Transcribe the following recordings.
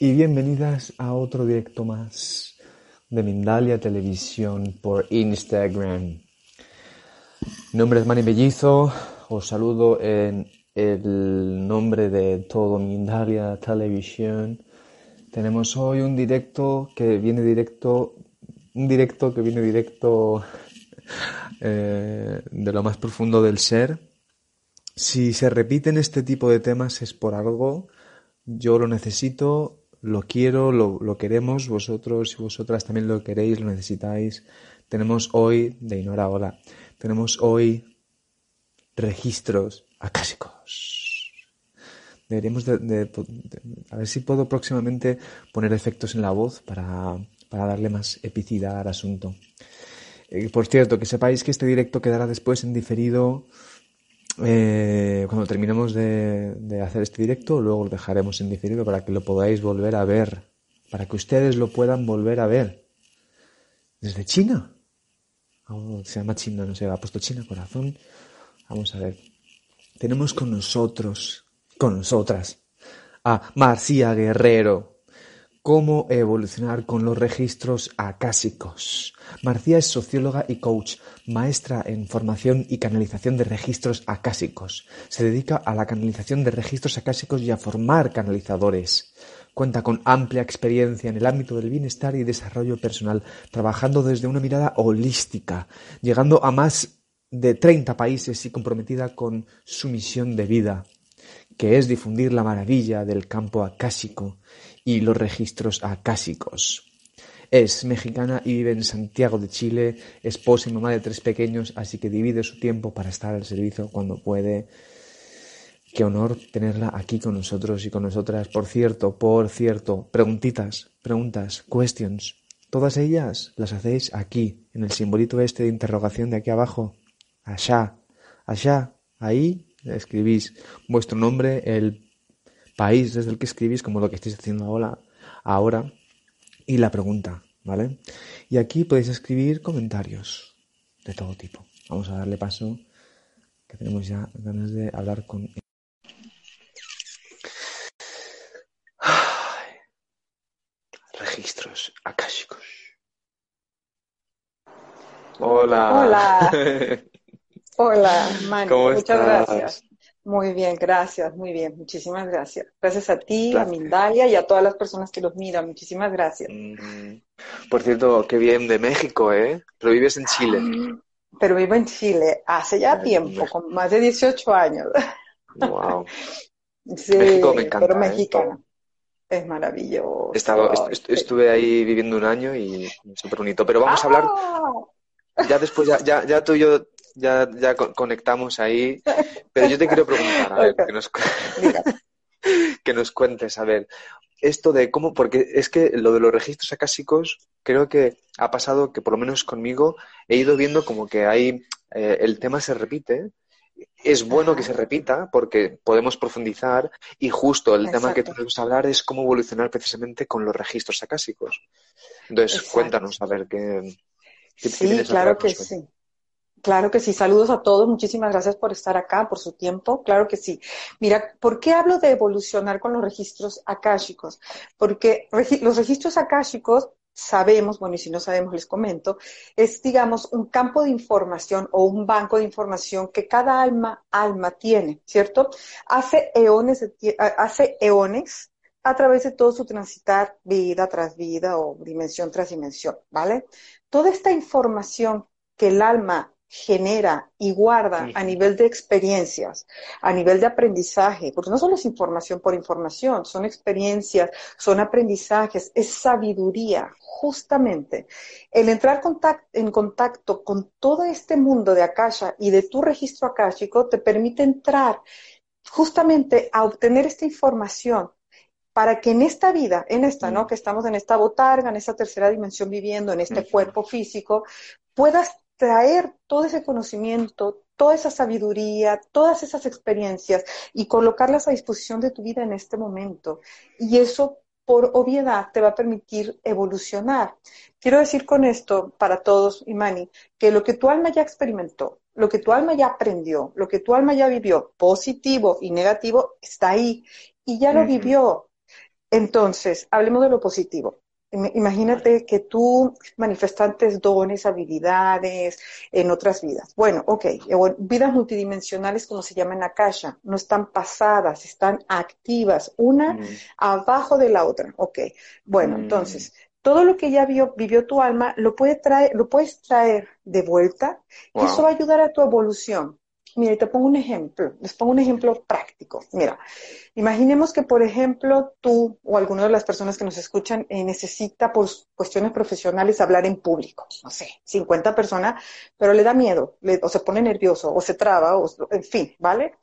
y bienvenidas a otro directo más de Mindalia Televisión por Instagram. Mi nombre es Manny Bellizo, os saludo en el nombre de todo Mindalia Televisión. Tenemos hoy un directo que viene directo, de lo más profundo del ser. Si se repiten este tipo de temas es por algo. Yo lo necesito, lo quiero, lo queremos, vosotros y vosotras también lo queréis, lo necesitáis. Tenemos hoy, de Inés Rahola, tenemos hoy registros akásicos. Deberíamos a ver si puedo próximamente poner efectos en la voz para darle más epicidad al asunto. Por cierto, que sepáis que este directo quedará después en diferido. Cuando terminemos de hacer este directo, luego lo dejaremos en diferido para que lo podáis volver a ver, para que ustedes lo puedan volver a ver desde China. Oh, se llama China, no sé, ha puesto China, corazón. Vamos a ver. Tenemos con nosotros, con nosotras, a Marcia Guerrero. ¿Cómo evolucionar con los registros akásicos? Marcia es socióloga y coach, maestra en formación y canalización de registros akásicos. Se dedica a la canalización de registros akásicos y a formar canalizadores. Cuenta con amplia experiencia en el ámbito del bienestar y desarrollo personal, trabajando desde una mirada holística, llegando a más de 30 países y comprometida con su misión de vida, que es difundir la maravilla del campo akásico y los registros akásicos. Es mexicana y vive en Santiago de Chile, esposa y mamá de 3 pequeños, así que divide su tiempo para estar al servicio cuando puede. Qué honor tenerla aquí con nosotros y con nosotras. Por cierto, preguntas, questions, todas ellas las hacéis aquí, en el simbolito este de interrogación de aquí abajo. Allá, ahí escribís vuestro nombre, el país desde el que escribís, como lo que estáis haciendo ahora, y la pregunta, ¿vale? Y aquí podéis escribir comentarios de todo tipo. Vamos a darle paso, que tenemos ya ganas de hablar con... Ay, registros akashicos. Hola. Hola, Manny. Muchas gracias. Muy bien, gracias, muy bien. Muchísimas gracias. Gracias a ti, gracias. A Mindalia y a todas las personas que los miran. Muchísimas gracias. Por cierto, qué bien de México, ¿eh? Pero vives en Chile. Pero vivo en Chile hace ya tiempo, con más de 18 años. Wow. Sí, México me encanta. Pero mexicana. Es maravilloso. Estuve ahí viviendo un año y súper bonito. Pero vamos a hablar ya después, ya tú y yo... Ya conectamos ahí, pero yo te quiero preguntar, a ver, que nos cuentes, a ver, esto de cómo, porque es que lo de los registros akásicos creo que ha pasado que por lo menos conmigo he ido viendo como que hay, el tema se repite, es bueno que se repita porque podemos profundizar y justo el tema que tenemos a hablar es cómo evolucionar precisamente con los registros akásicos. Entonces, cuéntanos, a ver, ¿qué sí, claro que sí. Claro que sí, saludos a todos, muchísimas gracias por estar acá, por su tiempo, claro que sí. Mira, ¿por qué hablo de evolucionar con los registros akáshicos? Porque los registros akáshicos sabemos, bueno, y si no sabemos les comento, es, digamos, un campo de información o un banco de información que cada alma tiene, ¿cierto? Hace eones a través de todo su transitar, vida tras vida o dimensión tras dimensión, ¿vale? Toda esta información que el alma genera y guarda a nivel de experiencias, a nivel de aprendizaje, porque no solo es información por información, son experiencias, son aprendizajes, es sabiduría, justamente. El entrar en contacto con todo este mundo de Akasha y de tu registro akáshico te permite entrar justamente a obtener esta información para que en esta vida, en esta, ¿no? Que estamos en esta botarga, en esta tercera dimensión viviendo, en este cuerpo físico, puedas traer todo ese conocimiento, toda esa sabiduría, todas esas experiencias y colocarlas a disposición de tu vida en este momento. Y eso, por obviedad, te va a permitir evolucionar. Quiero decir con esto para todos, Imani, que lo que tu alma ya experimentó, lo que tu alma ya aprendió, lo que tu alma ya vivió, positivo y negativo, está ahí y ya lo vivió. Entonces, hablemos de lo positivo. Imagínate que tú manifestaste dones, habilidades en otras vidas. Bueno, ok, vidas multidimensionales como se llama en Akasha, no están pasadas, están activas, una abajo de la otra. Ok, bueno, entonces, todo lo que ya vivió tu alma lo puedes traer de vuelta y eso va a ayudar a tu evolución. Mira, te pongo un ejemplo, les pongo un ejemplo práctico. Mira, imaginemos que, por ejemplo, tú o alguna de las personas que nos escuchan necesita por cuestiones profesionales hablar en público, no sé, 50 personas, pero le da miedo, o se pone nervioso, o se traba, o en fin, ¿vale?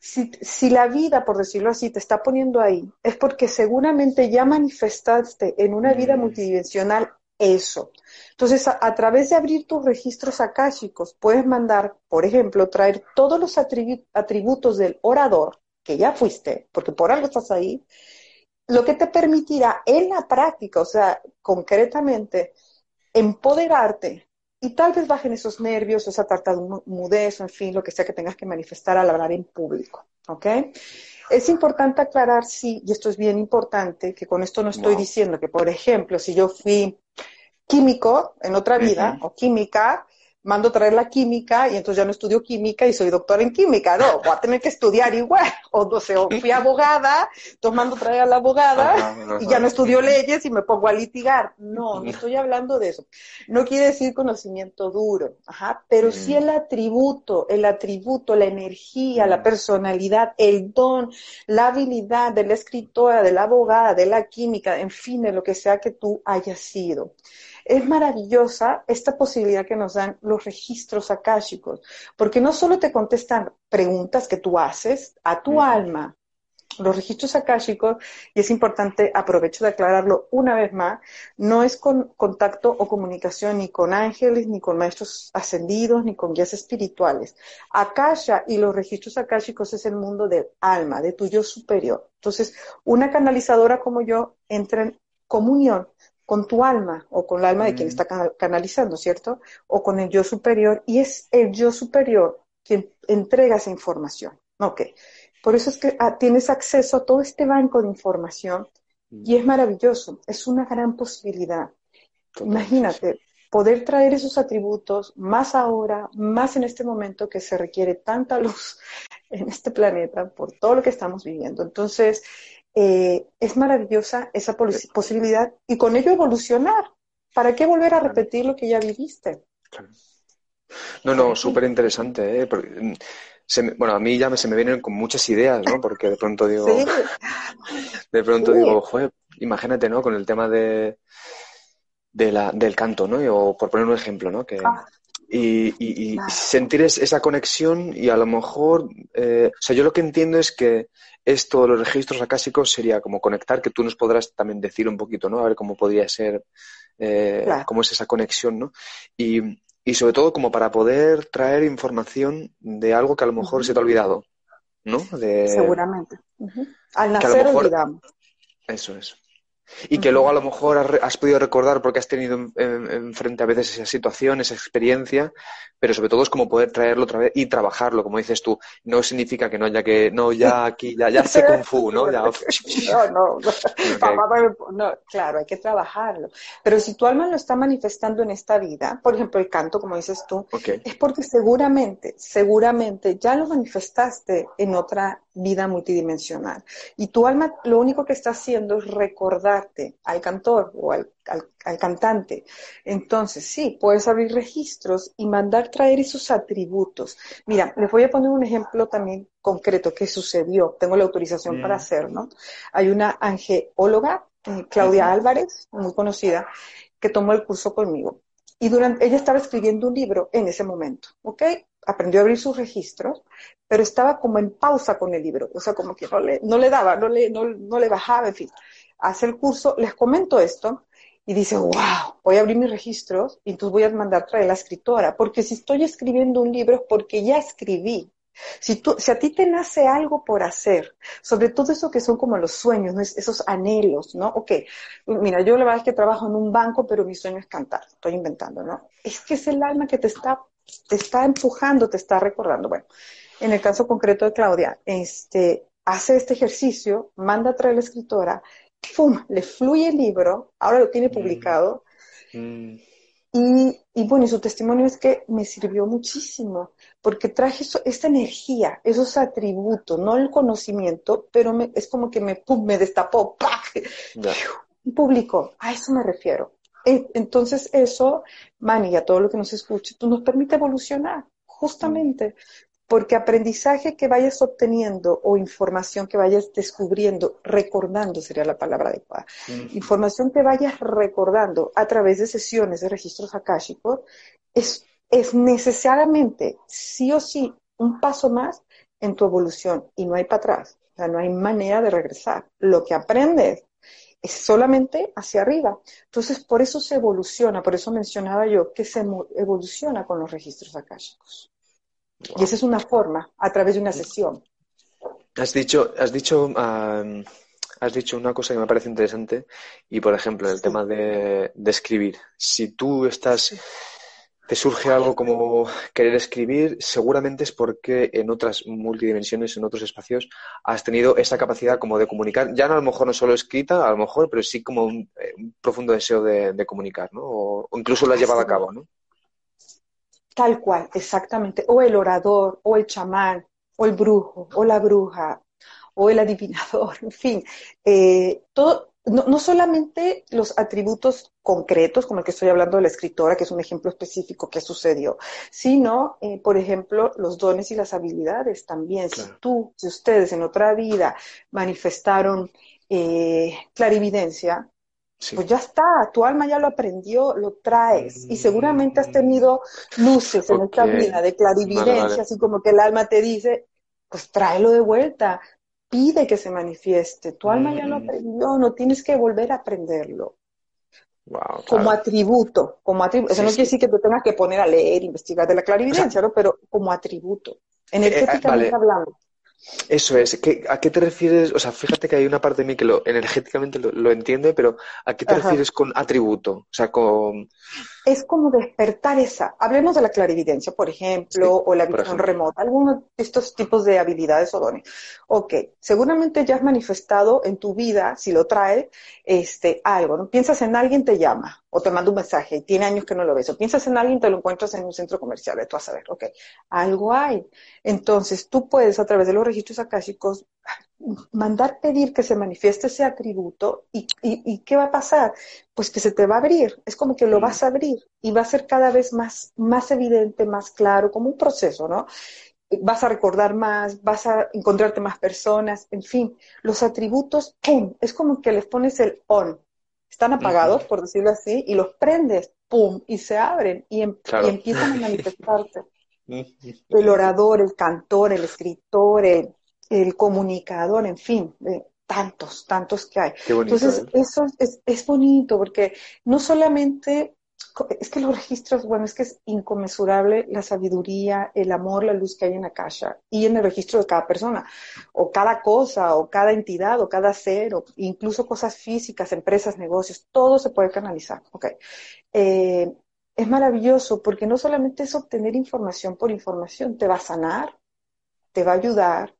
Si la vida, por decirlo así, te está poniendo ahí, es porque seguramente ya manifestaste en una vida multidimensional eso. Entonces, a través de abrir tus registros akáshicos, puedes mandar, por ejemplo, traer todos los atributos del orador, que ya fuiste, porque por algo estás ahí, lo que te permitirá en la práctica, o sea, concretamente, empoderarte, y tal vez bajen esos nervios, esa tartamudez, en fin, lo que sea que tengas que manifestar al hablar en público, ¿ok? Es importante aclarar, sí, y esto es bien importante, que con esto no estoy diciendo que, por ejemplo, si yo fui químico en otra vida, o química, mando traer la química y entonces ya no estudio química y soy doctora en química, no, voy a tener que estudiar igual, o sea, fui abogada, entonces mando traer a la abogada y ya no estudio leyes y me pongo a litigar, no estoy hablando de eso, no quiere decir conocimiento duro, pero sí el atributo, la energía, la personalidad, el don, la habilidad de la escritora, de la abogada, de la química, en fin, de lo que sea que tú hayas sido. Es maravillosa esta posibilidad que nos dan los registros akáshicos, porque no solo te contestan preguntas que tú haces a tu alma, los registros akáshicos, y es importante, aprovecho de aclararlo una vez más, no es con contacto o comunicación ni con ángeles, ni con maestros ascendidos, ni con guías espirituales. Akasha y los registros akáshicos es el mundo del alma, de tu yo superior. Entonces, una canalizadora como yo entra en comunión con tu alma, o con el alma de quien está canalizando, ¿cierto? O con el yo superior, y es el yo superior quien entrega esa información. Ok, por eso es que tienes acceso a todo este banco de información, y es maravilloso, es una gran posibilidad. Imagínate, poder traer esos atributos, más ahora, más en este momento que se requiere tanta luz en este planeta, por todo lo que estamos viviendo. Entonces, es maravillosa esa posibilidad y con ello evolucionar. ¿Para qué volver a repetir lo que ya viviste? No, súper interesante, ¿eh? Porque a mí ya se me vienen con muchas ideas, ¿no? Porque de pronto digo, digo, joder, imagínate, ¿no? Con el tema del canto, ¿no? O por poner un ejemplo, ¿no? Que y sentir esa conexión y a lo mejor, o sea, yo lo que entiendo es que esto de los registros akáshicos sería como conectar, que tú nos podrás también decir un poquito, ¿no? A ver cómo podría ser, cómo es esa conexión, ¿no? Y sobre todo como para poder traer información de algo que a lo mejor se te ha olvidado, ¿no? Seguramente. Al nacer olvidamos. Eso es. Y que luego a lo mejor has podido recordar porque has tenido enfrente a veces esa situación, esa experiencia, pero sobre todo es como poder traerlo otra vez y trabajarlo, como dices tú. No significa que ya sé Kung Fu, ¿no? Claro, hay que trabajarlo. Pero si tu alma lo está manifestando en esta vida, por ejemplo el canto, como dices tú, es porque seguramente ya lo manifestaste en otra vida multidimensional. Y tu alma lo único que está haciendo es recordarte al cantor o al cantante. Entonces, sí, puedes abrir registros y mandar traer esos atributos. Mira, les voy a poner un ejemplo también concreto que sucedió. Tengo la autorización para hacerlo. Hay una angeóloga, Claudia Álvarez, muy conocida, que tomó el curso conmigo. Y ella estaba escribiendo un libro en ese momento, ¿ok? aprendió a abrir sus registros, pero estaba como en pausa con el libro, o sea, como que no le bajaba, en fin. Hace el curso, les comento esto, y dice, wow, voy a abrir mis registros, y entonces voy a mandar traer a la escritora, porque si estoy escribiendo un libro es porque ya escribí. Si a ti te nace algo por hacer, sobre todo eso que son como los sueños, ¿no? Esos anhelos, ¿no? Ok, mira, yo la verdad es que trabajo en un banco, pero mi sueño es cantar, estoy inventando, ¿no? Es que es el alma que te está empujando, te está recordando. Bueno, en el caso concreto de Claudia, hace este ejercicio, manda a traer a la escritora, ¡fum!, le fluye el libro, ahora lo tiene publicado, y bueno, y su testimonio es que me sirvió muchísimo, porque traje esta energía, esos atributos, no el conocimiento, pero es como que me destapó, ¡pac! Yeah. Y publicó, a eso me refiero. Entonces eso, Manny, y a todo lo que nos escuche, nos permite evolucionar, justamente, porque aprendizaje que vayas obteniendo o información que vayas descubriendo, recordando sería la palabra adecuada, información que vayas recordando a través de sesiones de registros akáshicos, es necesariamente, sí o sí, un paso más en tu evolución, y no hay para atrás, o sea, no hay manera de regresar. Lo que aprendes es solamente hacia arriba. Entonces, por eso se evoluciona, por eso mencionaba yo que se evoluciona con los registros akáshicos. Wow. Y esa es una forma, a través de una sesión. Has dicho una cosa que me parece interesante, y por ejemplo, el tema de escribir. Si tú te surge algo como querer escribir, seguramente es porque en otras multidimensiones, en otros espacios, has tenido esa capacidad como de comunicar, ya no, a lo mejor no solo escrita, a lo mejor, pero sí como un profundo deseo de comunicar, ¿no? O incluso lo has llevado a cabo, ¿no? Tal cual, exactamente. O el orador, o el chamán, o el brujo, o la bruja, o el adivinador, en fin. Todo... No solamente los atributos concretos, como el que estoy hablando de la escritora, que es un ejemplo específico que sucedió, sino, por ejemplo, los dones y las habilidades también. Claro. Si ustedes en otra vida manifestaron clarividencia, sí, pues ya está, tu alma ya lo aprendió, lo traes, y seguramente has tenido luces en esta vida de clarividencia, vale. Así como que el alma te dice, pues tráelo de vuelta. Pide que se manifieste. Tu alma ya lo aprendió, no tienes que volver a aprenderlo. Wow, claro. Como atributo. Eso sí, no quiere decir que te tengas que poner a leer, investigar de la clarividencia, o sea, ¿no? Pero como atributo. Energéticamente hablando. Eso es. ¿A qué te refieres? O sea, fíjate que hay una parte de mí que energéticamente lo entiende, pero ¿a qué te refieres con atributo? O sea, es como despertar esa. Hablemos de la clarividencia, por ejemplo, o la visión remota, algunos de estos tipos de habilidades o dones. Ok, seguramente ya has manifestado en tu vida, si lo traes, algo, ¿no? Piensas en alguien, te llama, o te manda un mensaje, y tiene años que no lo ves, o piensas en alguien, te lo encuentras en un centro comercial, tú vas a ver, ok, algo hay. Entonces, tú puedes, a través de los registros akáshicos, mandar pedir que se manifieste ese atributo, y ¿qué va a pasar? Pues que se te va a abrir, es como que lo vas a abrir, y va a ser cada vez más evidente, más claro, como un proceso, ¿no? Vas a recordar más, vas a encontrarte más personas, en fin, los atributos, ¡pum!, es como que les pones el on, están apagados, por decirlo así, y los prendes, ¡pum!, y se abren, y empiezan a manifestarse. El orador, el cantor, el escritor, el comunicador, en fin, tantos que hay. Qué bonito. Entonces, eso es bonito, porque no solamente, es que los registros, bueno, es que es inconmensurable la sabiduría, el amor, la luz que hay en Akasha, y en el registro de cada persona, o cada cosa, o cada entidad, o cada ser, o incluso cosas físicas, empresas, negocios, todo se puede canalizar, ok. Es maravilloso, porque no solamente es obtener información por información, te va a sanar, te va a ayudar,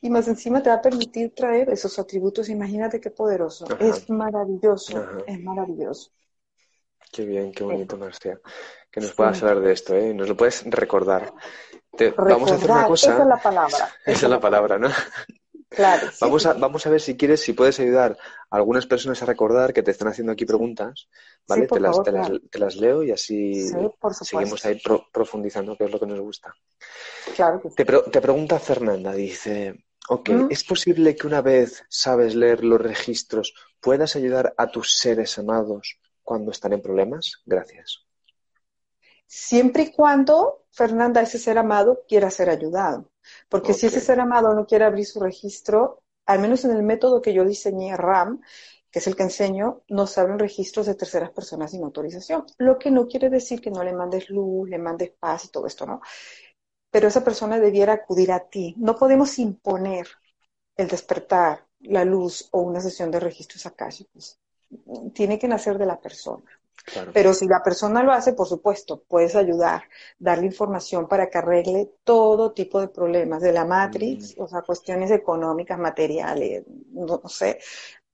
y más encima te va a permitir traer esos atributos. Imagínate qué poderoso. Ajá. Es maravilloso, es maravilloso. Qué bien, qué bonito, Marcia, que nos puedas hablar de esto, ¿eh? Nos lo puedes recordar. Vamos a hacer una cosa. Esa es la palabra. Esa es la palabra, ¿no? Claro. Vamos a ver si puedes ayudar a algunas personas a recordar, que te están haciendo aquí preguntas, ¿vale? Sí, te las leo, y así seguimos ahí profundizando, que es lo que nos gusta. Claro que sí. Te pregunta Fernanda, dice... Ok, ¿es posible que una vez sabes leer los registros puedas ayudar a tus seres amados cuando están en problemas? Gracias. Siempre y cuando, Fernanda, ese ser amado quiera ser ayudado. Porque si ese ser amado no quiere abrir su registro, al menos en el método que yo diseñé, RAM, que es el que enseño, nos abren registros de terceras personas sin autorización. Lo que no quiere decir que no le mandes luz, le mandes paz y todo esto, ¿no? Pero esa persona debiera acudir a ti. No podemos imponer el despertar, la luz o una sesión de registros akáshicos. Tiene que nacer de la persona. Claro. Pero si la persona lo hace, por supuesto, puedes ayudar, darle información para que arregle todo tipo de problemas, de la matriz, o sea, cuestiones económicas, materiales, no sé,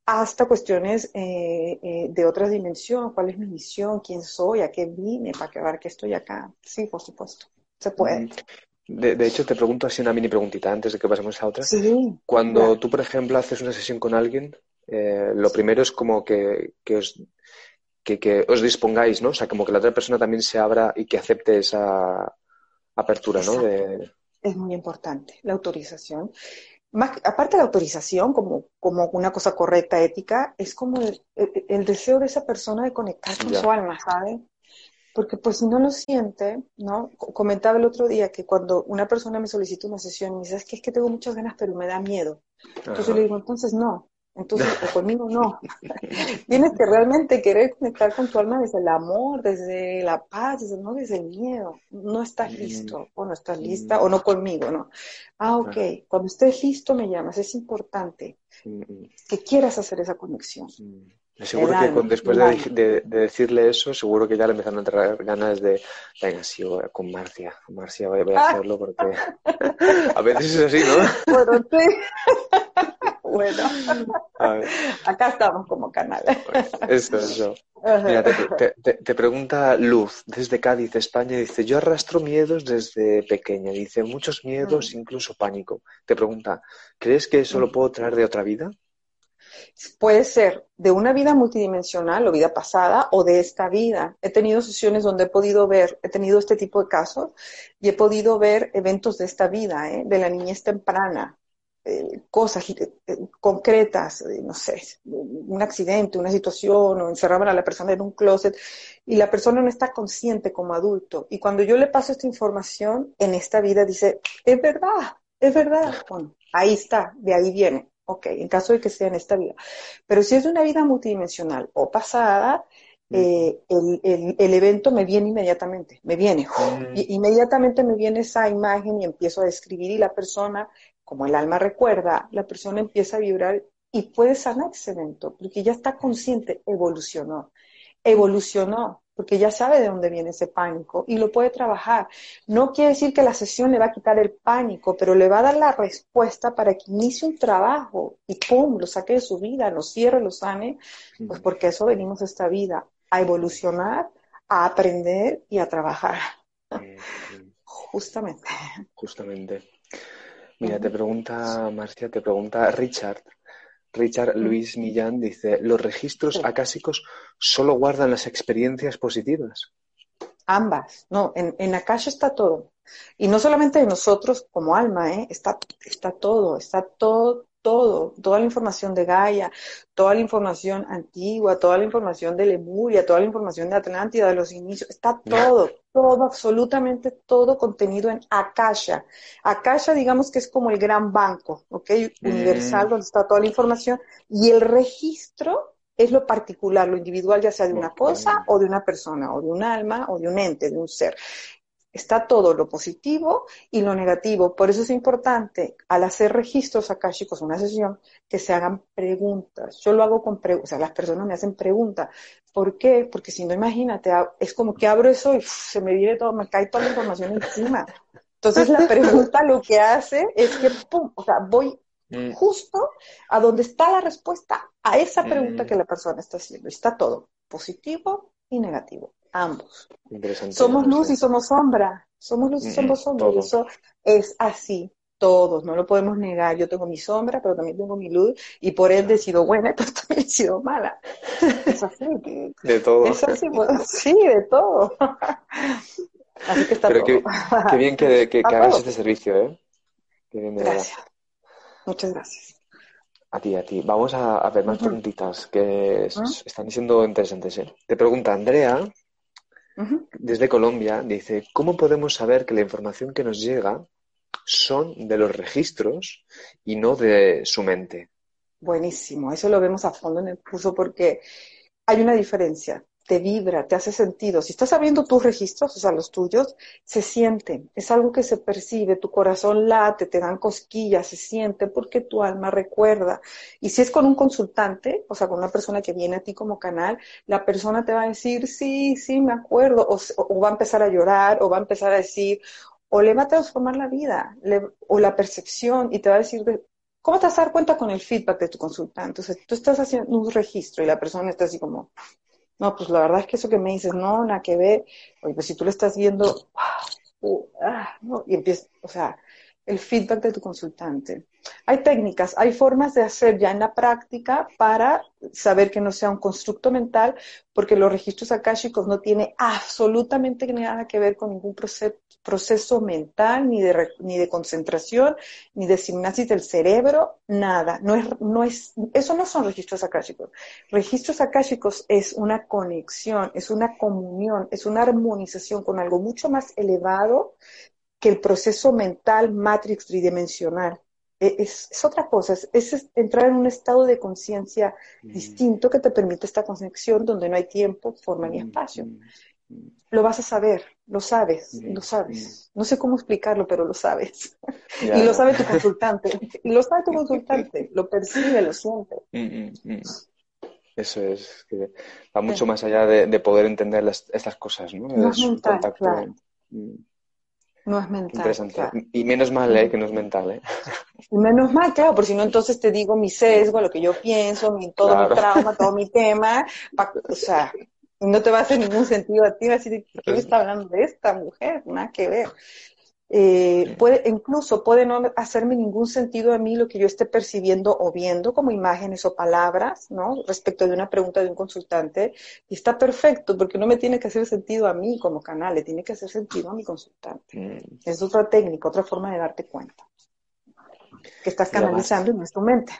hasta cuestiones de otras dimensiones, cuál es mi misión, quién soy, a qué vine, para probar que estoy acá. Sí, por supuesto, se puede. De hecho, te pregunto así una mini preguntita antes de que pasemos a otra. Sí, cuando tú, por ejemplo, haces una sesión con alguien, lo primero es como que os dispongáis, ¿no? O sea, como que la otra persona también se abra y que acepte esa apertura, ¿no? Es muy importante la autorización. Más, aparte de la autorización, como una cosa correcta, ética, es como el deseo de esa persona de conectar con su alma, ¿sabes? Porque pues si no lo siente, ¿no? Comentaba el otro día que cuando una persona me solicita una sesión y me dice, es que tengo muchas ganas pero me da miedo. Entonces yo le digo, entonces no. Entonces, o conmigo no. Tienes que realmente querer conectar con tu alma desde el amor, desde la paz, no desde el miedo. No estás listo, o no estás lista, o no conmigo, ¿no? Ah, ok. Cuando estés listo me llamas. Es importante que quieras hacer esa conexión. Seguro que después de decirle eso, seguro que ya le empezaron a entrar ganas de, venga, sí, con Marcia voy a hacerlo porque a veces es así, ¿no? Bueno, sí. Bueno, acá estamos como canal. Eso. Mira, te pregunta Luz, desde Cádiz, España, dice, yo arrastro miedos desde pequeña, dice, muchos miedos, incluso pánico. Te pregunta, ¿crees que eso lo puedo traer de otra vida? Puede ser de una vida multidimensional o vida pasada o de esta vida. He tenido sesiones donde he tenido este tipo de casos y he podido ver eventos de esta vida, de la niñez temprana. Cosas concretas, no sé, un accidente, una situación, o encerraban a la persona en un closet y la persona no está consciente como adulto. Y cuando yo le paso esta información, en esta vida dice, es verdad. Bueno, ahí está, de ahí viene. Ok, en caso de que sea en esta vida. Pero si es de una vida multidimensional o pasada, el evento me viene inmediatamente, inmediatamente me viene esa imagen y empiezo a describir y la persona, como el alma recuerda, la persona empieza a vibrar y puede sanar ese evento, porque ya está consciente, evolucionó, porque ya sabe de dónde viene ese pánico y lo puede trabajar. No quiere decir que la sesión le va a quitar el pánico, pero le va a dar la respuesta para que inicie un trabajo y ¡pum!, lo saque de su vida, lo cierre, lo sane, pues porque eso venimos a esta vida, a evolucionar, a aprender y a trabajar. Justamente. Mira, te pregunta Richard Luis Millán, dice, ¿los registros akásicos solo guardan las experiencias positivas? Ambas, no, en Akasha está todo. Y no solamente de nosotros como alma, está todo, toda la información de Gaia, toda la información antigua, toda la información de Lemuria, toda la información de Atlántida, de los inicios, está todo, absolutamente todo contenido en Akasha. Akasha, digamos que es como el gran banco, ¿ok? Universal, donde está toda la información, y el registro es lo particular, lo individual, ya sea de una cosa o de una persona, o de un alma, o de un ente, de un ser. Está todo lo positivo y lo negativo. Por eso es importante, al hacer registros akáshicos, una sesión, que se hagan preguntas. Yo lo hago con preguntas, o sea, las personas me hacen preguntas. ¿Por qué? Porque si no, imagínate, es como que abro eso y se me viene todo, me cae toda la información encima. Entonces la pregunta lo que hace es que, ¡pum!, o sea, voy justo a donde está la respuesta a esa pregunta que la persona está haciendo. Está todo, positivo y negativo. Ambos. Somos luz y somos sombra. Y eso es así. Todos. No lo podemos negar. Yo tengo mi sombra, pero también tengo mi luz. Y por ende he sido buena, pero también he sido mala. Es así. De todo. Es así, bueno, sí, de todo. Así que está pero todo. Qué bien que hagas este servicio, ¿eh? Qué bien, gracias. Muchas gracias. A ti. Vamos a ver más preguntitas que están siendo interesantes, ¿eh? Te pregunta Andrea. Desde Colombia, dice, ¿cómo podemos saber que la información que nos llega son de los registros y no de su mente? Buenísimo, eso lo vemos a fondo en el curso porque hay una diferencia, te vibra, te hace sentido. Si estás abriendo tus registros, o sea, los tuyos, se sienten, es algo que se percibe, tu corazón late, te dan cosquillas, se siente porque tu alma recuerda. Y si es con un consultante, o sea, con una persona que viene a ti como canal, la persona te va a decir, sí, sí, me acuerdo, o va a empezar a llorar, o va a empezar a decir, o le va a transformar la vida, o la percepción, y te va a decir... ¿Cómo te vas a dar cuenta con el feedback de tu consultante? O sea, tú estás haciendo un registro y la persona está así como, no, pues la verdad es que eso que me dices, no, nada que ver. Oye, pues si tú lo estás viendo, no, y empieza, o sea, el feedback de tu consultante. Hay técnicas, hay formas de hacer ya en la práctica para saber que no sea un constructo mental, porque los registros akáshicos no tienen absolutamente nada que ver con ningún proceso mental, ni de concentración, ni de gimnasis del cerebro, nada. Eso no son registros akáshicos. Registros akáshicos es una conexión, es una comunión, es una armonización con algo mucho más elevado que el proceso mental matrix tridimensional. Es otra cosa, es entrar en un estado de conciencia distinto que te permite esta conexión donde no hay tiempo, forma ni espacio. Lo vas a saber, lo sabes. No sé cómo explicarlo, pero lo sabes. Ya, y lo sabe tu consultante, lo percibe, lo siente. Eso es, que va mucho más allá de poder entender estas cosas, ¿no? No es mental, contacto, claro. No es mental. Interesante. Claro. Y menos mal, que no es mental, Menos mal, claro, porque si no entonces te digo mi sesgo, lo que yo pienso, mi trauma, todo mi tema, o sea, no te va a hacer ningún sentido a ti, así de que ¿quién está hablando de esta mujer? Nada que ver. Puede no hacerme ningún sentido a mí lo que yo esté percibiendo o viendo como imágenes o palabras, ¿no? Respecto de una pregunta de un consultante, y está perfecto porque no me tiene que hacer sentido a mí como canal, le tiene que hacer sentido a mi consultante. Es otra técnica, otra forma de darte cuenta que estás canalizando en tu mente.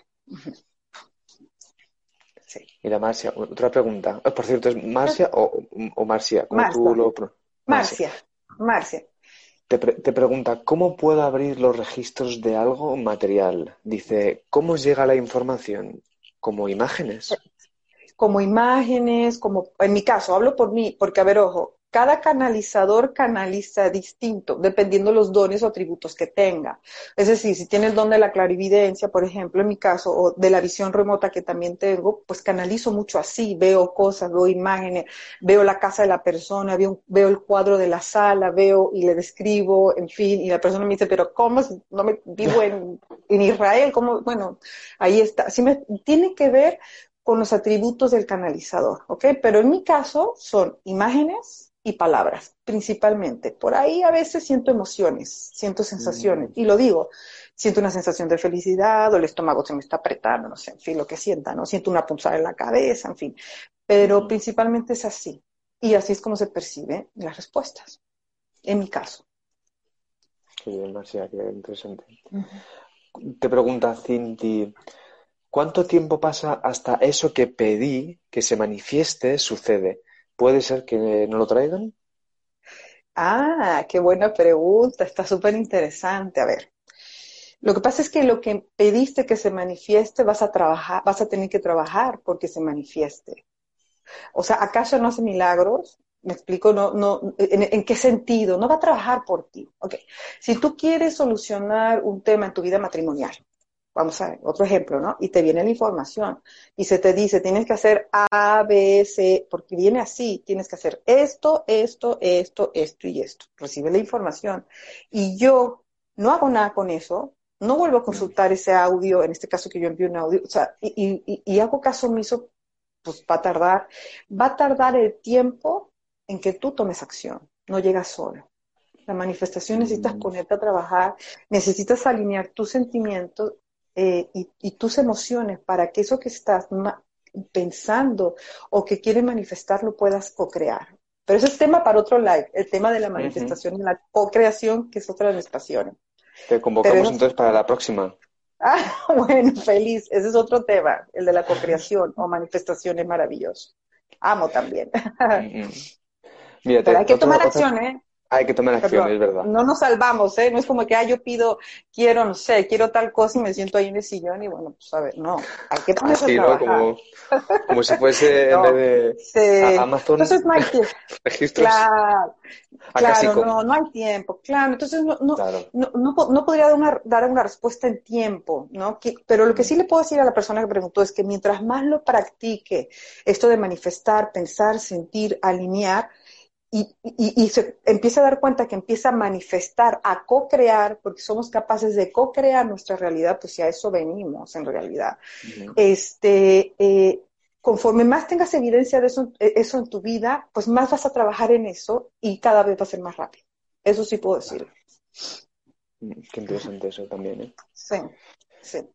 Sí. Mira, Marcia, otra pregunta. Por cierto, ¿es Marcia o Marcia? Marcia. Te pregunta, ¿cómo puedo abrir los registros de algo material? Dice, ¿cómo os llega la información? ¿Como imágenes? Como en mi caso, hablo por mí, porque, a ver, ojo, cada canalizador canaliza distinto, dependiendo los dones o atributos que tenga. Es decir, si tienes don de la clarividencia, por ejemplo, en mi caso, o de la visión remota que también tengo, pues canalizo mucho así, veo cosas, veo imágenes, veo la casa de la persona, veo el cuadro de la sala, veo y le describo, en fin, y la persona me dice, pero ¿cómo? No me vivo en Israel, ¿cómo? Bueno, ahí está. Tiene que ver con los atributos del canalizador, ¿ok? Pero en mi caso son imágenes y palabras, principalmente. Por ahí a veces siento emociones, siento sensaciones, y lo digo, siento una sensación de felicidad, o el estómago se me está apretando, no sé, en fin, lo que sienta, ¿no? Siento una punzada en la cabeza, en fin. Pero principalmente es así, y así es como se perciben las respuestas, en mi caso. Qué bien, Marcia, qué interesante. Te pregunta Cinti, ¿cuánto tiempo pasa hasta eso que pedí que se manifieste sucede? ¿Puede ser que no lo traigan? Ah, qué buena pregunta. Está súper interesante. A ver, lo que pasa es que lo que pediste que se manifieste vas a tener que trabajar porque se manifieste. O sea, Akasha no hace milagros. ¿Me explico? No, ¿en qué sentido? No va a trabajar por ti. Okay. Si tú quieres solucionar un tema en tu vida matrimonial, vamos a ver, otro ejemplo, ¿no? Y te viene la información y se te dice, tienes que hacer A, B, C, porque viene así, tienes que hacer esto, esto, esto, esto y esto. Recibe la información. Y yo no hago nada con eso, no vuelvo a consultar ese audio, en este caso que yo envío un audio, o sea, y hago caso omiso, pues va a tardar el tiempo en que tú tomes acción, no llegas solo. La manifestación necesitas ponerte a trabajar, necesitas alinear tus sentimientos, y tus emociones para que eso que estás pensando o que quieres manifestar lo puedas co-crear. Pero ese es tema para otro live, el tema de la manifestación y la co-creación, que es otra de mis pasiones. Te convocamos entonces para la próxima. Ah, bueno, feliz. Ese es otro tema, el de la co-creación o manifestación es maravilloso. Amo también. Mira, pero hay que tomar acción, ¿eh? Hay que tomar acción, es verdad. No nos salvamos, ¿eh? No es como que, yo pido, quiero, no sé, quiero tal cosa y me siento ahí en el sillón y bueno, pues a ver, no. Hay que ponerse a trabajar. ¿No? Como si fuese en vez de Amazon. Entonces no hay tiempo. Registros. Claro, claro, no hay tiempo, claro. Entonces no podría dar una respuesta en tiempo, ¿no? Pero lo que sí le puedo decir a la persona que preguntó es que mientras más lo practique, esto de manifestar, pensar, sentir, alinear, y se empieza a dar cuenta que empieza a manifestar, a co-crear, porque somos capaces de co-crear nuestra realidad, pues si a eso venimos en realidad. Uh-huh. Conforme más tengas evidencia de eso en tu vida, pues más vas a trabajar en eso y cada vez va a ser más rápido. Eso sí puedo decir. Claro. Qué interesante eso también, ¿eh? Sí, sí.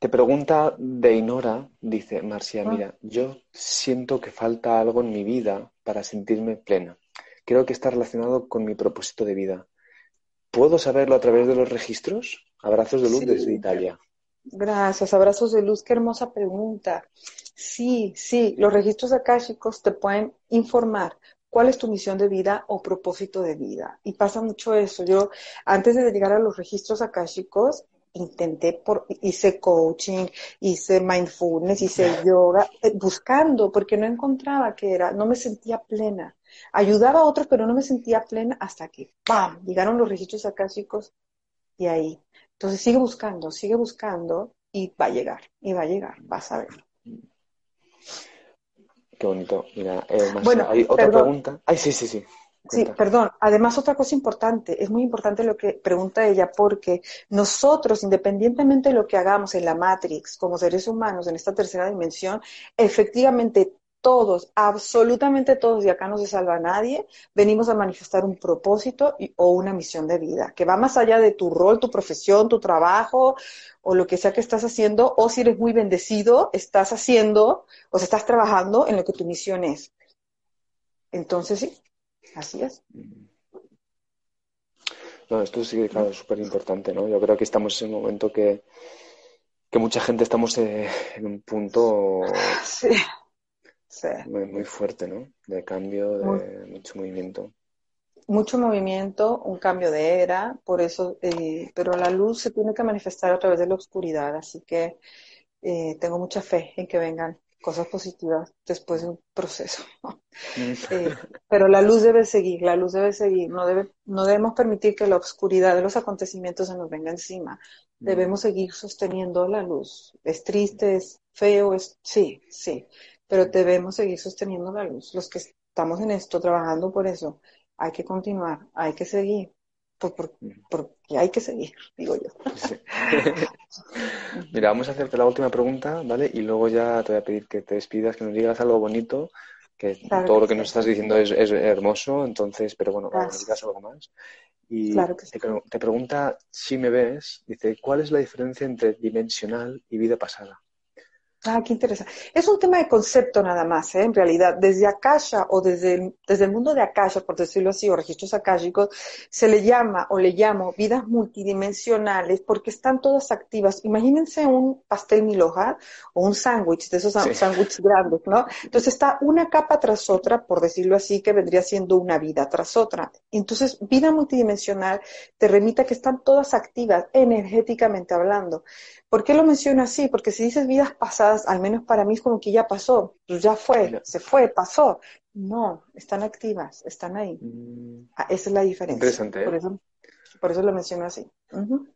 Te pregunta Deinora, dice Marcia, mira, yo siento que falta algo en mi vida para sentirme plena. Creo que está relacionado con mi propósito de vida. ¿Puedo saberlo a través de los registros? Abrazos de luz desde Italia. Gracias, abrazos de luz. Qué hermosa pregunta. Sí, los registros akáshicos te pueden informar cuál es tu misión de vida o propósito de vida. Y pasa mucho eso. Yo, antes de llegar a los registros akáshicos, hice coaching, hice mindfulness, hice yoga, buscando, porque no encontraba qué era, no me sentía plena. Ayudaba a otros, pero no me sentía plena hasta que ¡pam! Llegaron los registros akáshicos y ahí. Entonces sigue buscando y va a llegar, vas a ver. Qué bonito. Mira, bueno, hay otra pregunta. Ay, sí. Sí, perdón. Además, otra cosa importante, es muy importante lo que pregunta ella, porque nosotros, independientemente de lo que hagamos en la Matrix, como seres humanos, en esta tercera dimensión, efectivamente todos, absolutamente todos, y acá no se salva nadie, venimos a manifestar un propósito o una misión de vida, que va más allá de tu rol, tu profesión, tu trabajo, o lo que sea que estás haciendo, o si eres muy bendecido, estás haciendo, o sea, estás trabajando en lo que tu misión es. Entonces, sí. Así es. No, esto sí que, claro, es súper importante, ¿no? Yo creo que estamos en un momento que mucha gente estamos en un punto sí. Muy, muy fuerte, ¿no? De cambio, de mucho movimiento. Mucho movimiento, un cambio de era, por eso, pero la luz se tiene que manifestar a través de la oscuridad, así que tengo mucha fe en que vengan cosas positivas después de un proceso, ¿no? Pero la luz debe seguir, no debemos permitir que la oscuridad de los acontecimientos se nos venga encima, debemos seguir sosteniendo la luz, es triste, es feo, sí, pero debemos seguir sosteniendo la luz, los que estamos en esto, trabajando por eso, hay que continuar, hay que seguir, porque hay que seguir, digo yo. Sí. Mira, vamos a hacerte la última pregunta, ¿vale? Y luego ya te voy a pedir que te despidas, que nos digas algo bonito, que claro, todo que lo que nos estás diciendo es hermoso, entonces, pero bueno, nos digas algo más. Y claro que sí. Te pregunta, si me ves, dice, ¿cuál es la diferencia entre dimensional y vida pasada? Qué interesante. Es un tema de concepto nada más, ¿eh? En realidad, desde Akasha o desde el mundo de Akasha, por decirlo así, o registros akáshicos, se le llama o le llamo vidas multidimensionales porque están todas activas. Imagínense un pastel mil hojas o un sándwich, de esos sándwiches grandes, ¿no? Entonces está una capa tras otra, por decirlo así, que vendría siendo una vida tras otra. Entonces, vida multidimensional te remite a que están todas activas, energéticamente hablando. ¿Por qué lo menciono así? Porque si dices vidas pasadas, al menos para mí es como que ya pasó, ya fue, se fue, pasó. No, están activas, están ahí. Esa es la diferencia. Interesante, ¿eh? Por eso lo menciono así. Uh-huh.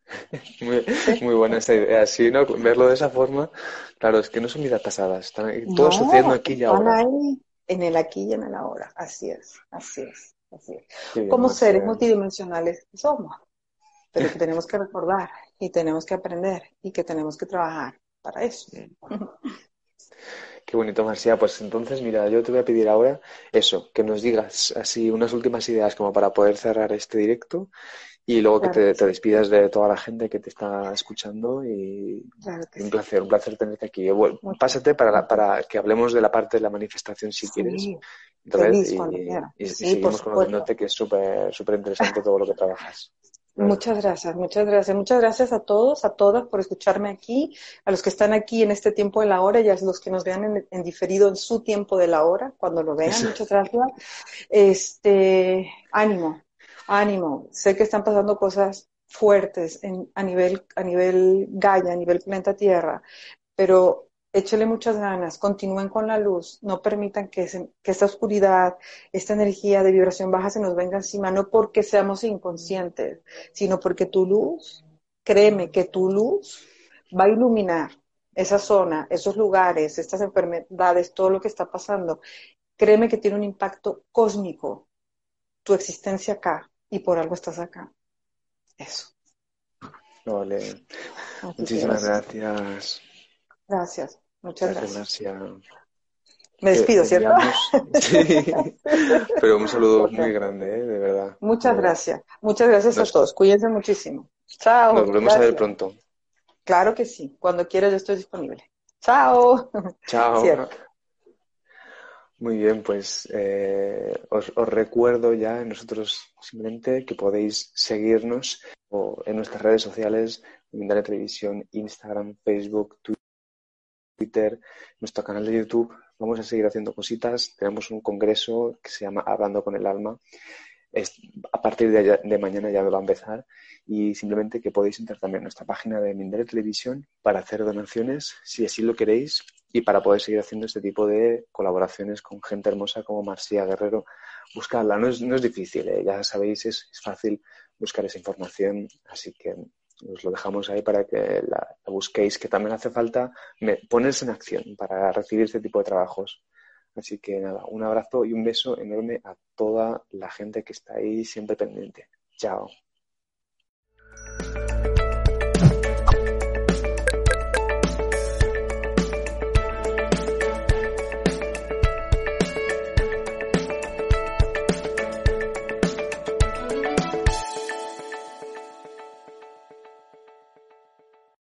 Muy buena esta idea. Así, ¿no? Verlo de esa forma, claro, es que no son vidas pasadas, están todo sucediendo aquí y ahora. Están ahí, en el aquí y en el ahora. Así es. Bien, como seres multidimensionales somos, pero que tenemos que recordar y tenemos que aprender y que tenemos que trabajar para eso. Qué bonito, Marcia. Pues entonces, mira, yo te voy a pedir ahora eso, que nos digas así unas últimas ideas como para poder cerrar este directo y luego que te despidas de toda la gente que te está escuchando y un placer tenerte aquí. Bueno, pásate para que hablemos de la parte de la manifestación si quieres. Entonces, y seguimos conociéndote, que es súper interesante todo lo que trabajas. Muchas gracias a todos, a todas por escucharme aquí, a los que están aquí en este tiempo de la hora y a los que nos vean en diferido en su tiempo de la hora, cuando lo vean, muchas gracias. Ánimo, sé que están pasando cosas fuertes a nivel Gaia, a nivel planeta Tierra, pero échale muchas ganas, continúen con la luz, no permitan que esta oscuridad, esta energía de vibración baja se nos venga encima, no porque seamos inconscientes, sino porque tu luz, créeme que tu luz va a iluminar esa zona, esos lugares, estas enfermedades, todo lo que está pasando. Créeme que tiene un impacto cósmico tu existencia acá, y por algo estás acá. Eso. Vale. Muchísimas gracias. Gracias. Muchas gracias. Me despido, ¿cierto? Sí, pero un saludo muy grande, de verdad. Muchas gracias a todos. Cuídense muchísimo. Chao. Nos volvemos a ver pronto. Claro que sí. Cuando quieras yo estoy disponible. Chao. Chao. Cierro. Muy bien, pues os recuerdo ya nosotros simplemente que podéis seguirnos en nuestras redes sociales, Mindalia Televisión, Instagram, Facebook, Twitter, nuestro canal de YouTube. Vamos a seguir haciendo cositas. Tenemos un congreso que se llama Hablando con el Alma. A partir de mañana ya va a empezar, y simplemente que podéis entrar también a nuestra página de Mindalia Televisión para hacer donaciones si así lo queréis y para poder seguir haciendo este tipo de colaboraciones con gente hermosa como Marcia Guerrero. Buscarla, no es difícil, ya sabéis, es fácil buscar esa información, así que os lo dejamos ahí para que la busquéis, que también hace falta ponerse en acción para recibir este tipo de trabajos. Así que nada, un abrazo y un beso enorme a toda la gente que está ahí siempre pendiente. Chao.